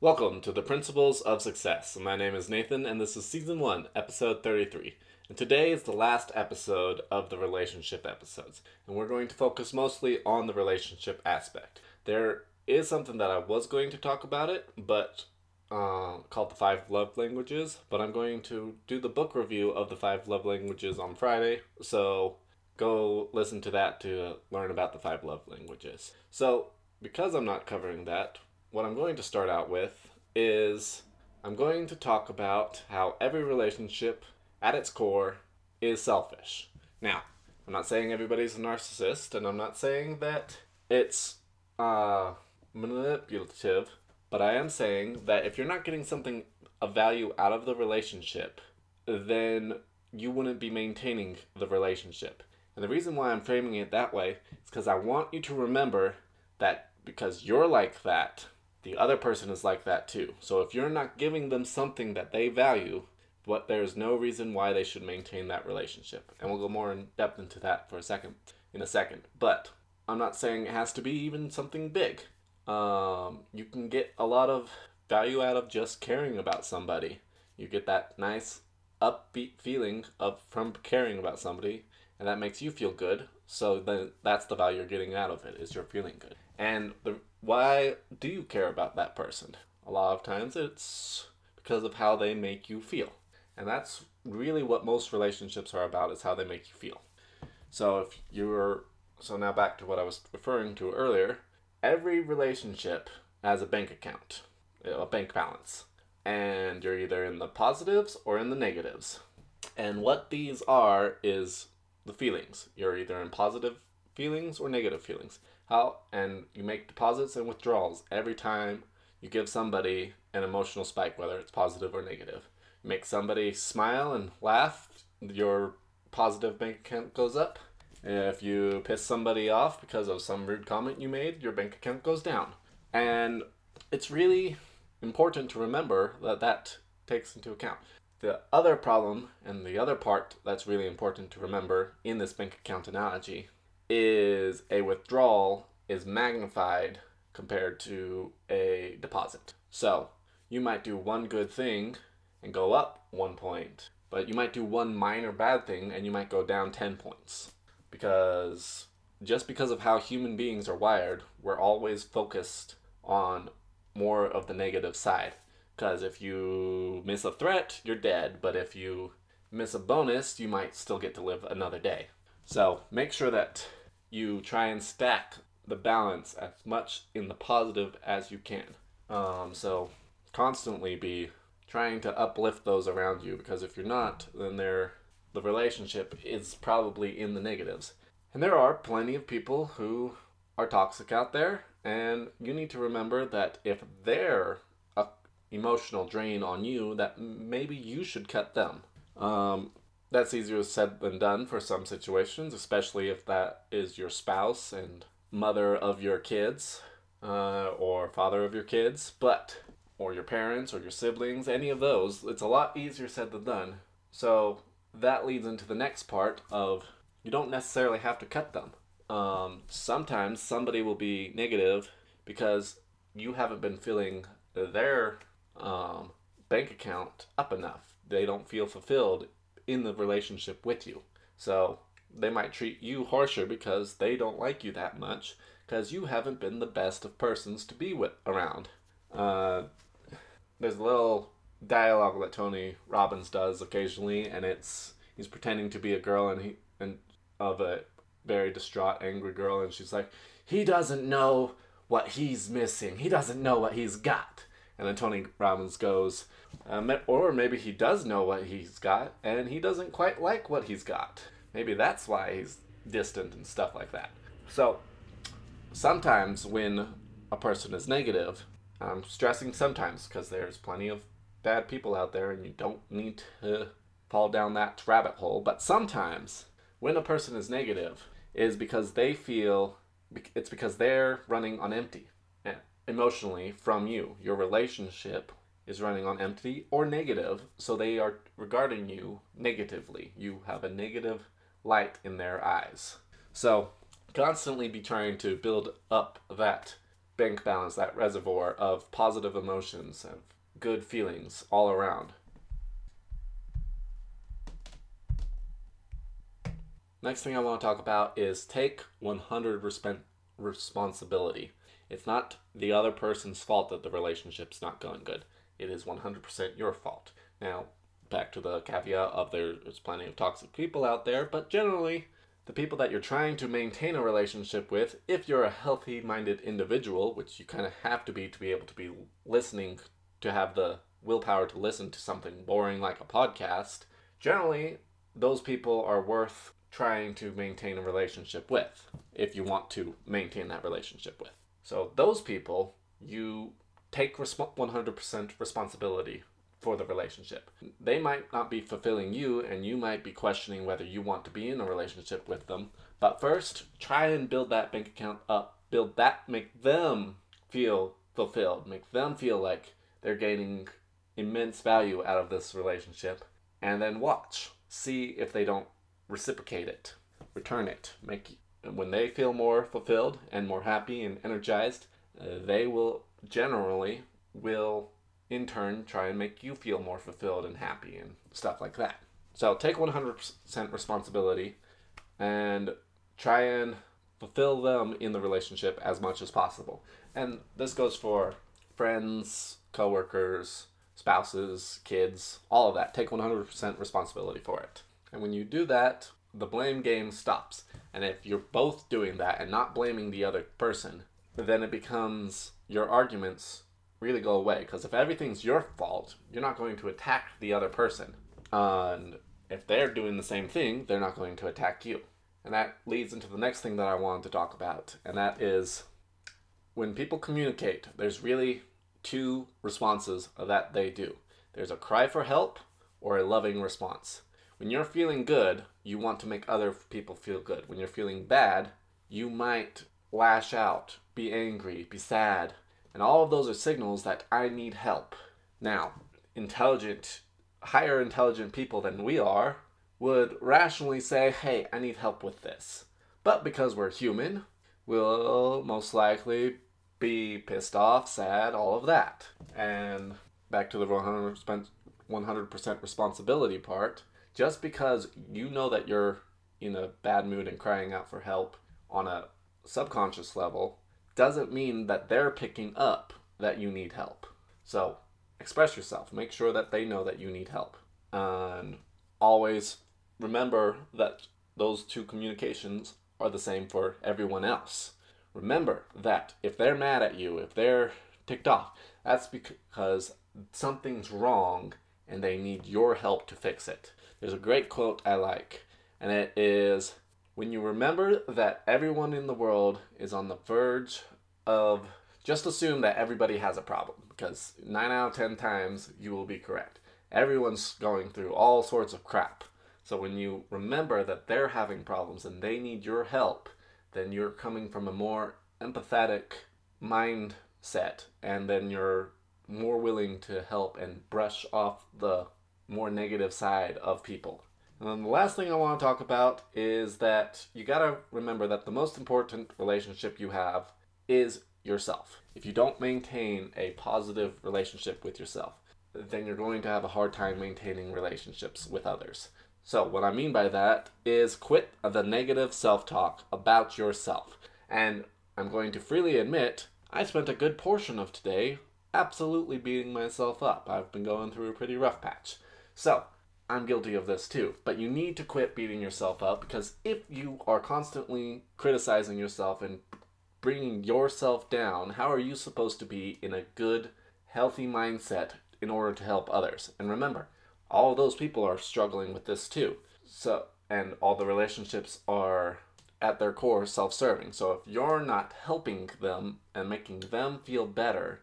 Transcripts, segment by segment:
Welcome to the Principles of Success. My name is Nathan, and this is Season 1, Episode 33. And today is the last episode of the relationship episodes, and we're going to focus mostly on the relationship aspect. There is something that I was going to talk about it, but called the 5 Love Languages, but I'm going to do the book review of the 5 Love Languages on Friday, so go listen to that to learn about the 5 Love Languages. So, because I'm not covering that, what I'm going to start out with is I'm going to talk about how every relationship at its core is selfish. Now, I'm not saying everybody's a narcissist, and I'm not saying that it's manipulative, but I am saying that if you're not getting something of value out of the relationship, then you wouldn't be maintaining the relationship. And the reason why I'm framing it that way is because I want you to remember that because you're like that, the other person is like that too. So if you're not giving them something that they value, there's no reason why they should maintain that relationship. And we'll go more in depth into that in a second. But I'm not saying it has to be even something big. You can get a lot of value out of just caring about somebody. You get that nice upbeat feeling from caring about somebody, and that makes you feel good. So then that's the value you're getting out of it, is you're feeling good. And why do you care about that person? A lot of times it's because of how they make you feel. And that's really what most relationships are about, is how they make you feel. So now back to what I was referring to earlier. Every relationship has a bank account, a bank balance. And you're either in the positives or in the negatives. And what these are is the feelings. You're either in positive feelings or negative feelings. And you make deposits and withdrawals every time you give somebody an emotional spike, whether it's positive or negative. You make somebody smile and laugh, your positive bank account goes up. If you piss somebody off because of some rude comment you made, your bank account goes down. And it's really important to remember that takes into account. The other problem, and the other part that's really important to remember in this bank account analogy, is a withdrawal is magnified compared to a deposit. So you might do one good thing and go up 1 point, but you might do one minor bad thing and you might go down 10 points. Because just because of how human beings are wired, we're always focused on more of the negative side. Because if you miss a threat, you're dead, but if you miss a bonus, you might still get to live another day. So make sure that you try and stack the balance as much in the positive as you can. So constantly be trying to uplift those around you, because if you're not, then the relationship is probably in the negatives. And there are plenty of people who are toxic out there, and you need to remember that if they're an emotional drain on you, that maybe you should cut them. That's easier said than done for some situations, especially if that is your spouse and mother of your kids, or father of your kids, or your parents, or your siblings, any of those. It's a lot easier said than done. So that leads into the next part of you don't necessarily have to cut them. Sometimes somebody will be negative because you haven't been filling their bank account up enough. They don't feel fulfilled in the relationship with you. So they might treat you harsher because they don't like you that much, because you haven't been the best of persons to be with around. There's a little dialogue that Tony Robbins does occasionally, and he's pretending to be a girl and of a very distraught, angry girl, and she's like, "He doesn't know what he's missing. He doesn't know what he's got." And then Tony Robbins goes, or maybe he does know what he's got, and he doesn't quite like what he's got. Maybe that's why he's distant and stuff like that. So sometimes when a person is negative, I'm stressing sometimes because there's plenty of bad people out there and you don't need to fall down that rabbit hole. But sometimes when a person is negative is because they feel it's because they're running on empty emotionally from you. Your relationship is running on empty or negative, so they are regarding you negatively. You have a negative light in their eyes. So constantly be trying to build up that bank balance, that reservoir of positive emotions, of good feelings all around. Next thing I want to talk about is take 100% responsibility. It's not the other person's fault that the relationship's not going good. It is 100% your fault. Now, back to the caveat of there's plenty of toxic people out there, but generally, the people that you're trying to maintain a relationship with, if you're a healthy-minded individual, which you kind of have to be able to be listening, to have the willpower to listen to something boring like a podcast, generally, those people are worth trying to maintain a relationship with, if you want to maintain that relationship with. So those people, you take 100% responsibility for the relationship. They might not be fulfilling you, and you might be questioning whether you want to be in a relationship with them. But first, try and build that bank account up. Build that, make them feel fulfilled. Make them feel like they're gaining immense value out of this relationship. And then watch. See if they don't reciprocate it. Return it. When they feel more fulfilled and more happy and energized, they will in turn try and make you feel more fulfilled and happy and stuff like that. So take 100% responsibility and try and fulfill them in the relationship as much as possible. And this goes for friends, coworkers, spouses, kids, all of that. Take 100% responsibility for it. And when you do that, the blame game stops. And if you're both doing that and not blaming the other person, then it becomes your arguments really go away. Because if everything's your fault, you're not going to attack the other person. And if they're doing the same thing, they're not going to attack you. And that leads into the next thing that I wanted to talk about. And that is when people communicate, there's really two responses that they do. There's a cry for help or a loving response. When you're feeling good, you want to make other people feel good. When you're feeling bad, you might lash out, be angry, be sad. And all of those are signals that I need help. Now, higher intelligent people than we are would rationally say, hey, I need help with this. But because we're human, we'll most likely be pissed off, sad, all of that. And back to the 100% responsibility part. Just because you know that you're in a bad mood and crying out for help on a subconscious level doesn't mean that they're picking up that you need help. So express yourself. Make sure that they know that you need help. And always remember that those two communications are the same for everyone else. Remember that if they're mad at you, if they're ticked off, that's because something's wrong and they need your help to fix it. There's a great quote I like, and it is, when you remember that everyone in the world is on the verge of, just assume that everybody has a problem, because 9 out of 10 times you will be correct. Everyone's going through all sorts of crap. So when you remember that they're having problems and they need your help, then you're coming from a more empathetic mindset, and then you're more willing to help and brush off the more negative side of people. And then the last thing I want to talk about is that you gotta remember that the most important relationship you have is yourself. If you don't maintain a positive relationship with yourself, then you're going to have a hard time maintaining relationships with others. So what I mean by that is quit the negative self-talk about yourself. And I'm going to freely admit, I spent a good portion of today absolutely beating myself up. I've been going through a pretty rough patch. So, I'm guilty of this too, but you need to quit beating yourself up, because if you are constantly criticizing yourself and bringing yourself down, how are you supposed to be in a good, healthy mindset in order to help others? And remember, all of those people are struggling with this too. So, and all the relationships are at their core self-serving. So if you're not helping them and making them feel better,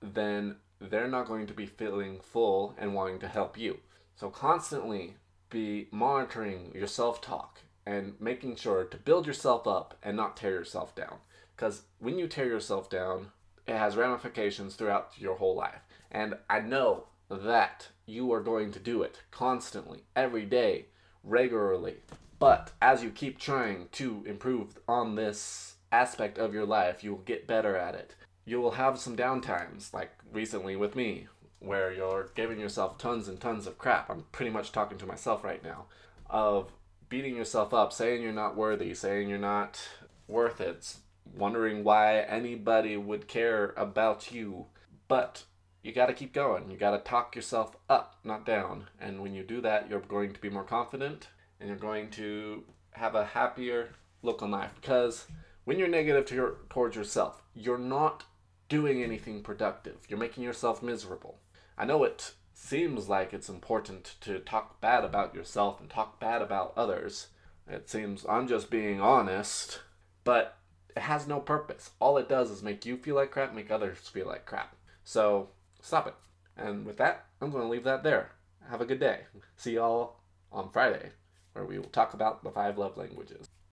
then they're not going to be feeling full and wanting to help you. So constantly be monitoring your self-talk and making sure to build yourself up and not tear yourself down. Because when you tear yourself down, it has ramifications throughout your whole life. And I know that you are going to do it constantly, every day, regularly. But as you keep trying to improve on this aspect of your life, you will get better at it. You will have some downtimes, like recently with me, where you're giving yourself tons and tons of crap. I'm pretty much talking to myself right now, of beating yourself up, saying you're not worthy, saying you're not worth it, wondering why anybody would care about you. But you gotta keep going. You gotta talk yourself up, not down. And when you do that, you're going to be more confident and you're going to have a happier look on life. Because when you're negative towards yourself, you're not doing anything productive. You're making yourself miserable. I know it seems like it's important to talk bad about yourself and talk bad about others. It seems I'm just being honest, but it has no purpose. All it does is make you feel like crap, make others feel like crap. So stop it. And with that, I'm going to leave that there. Have a good day. See y'all on Friday, where we will talk about the 5 love languages.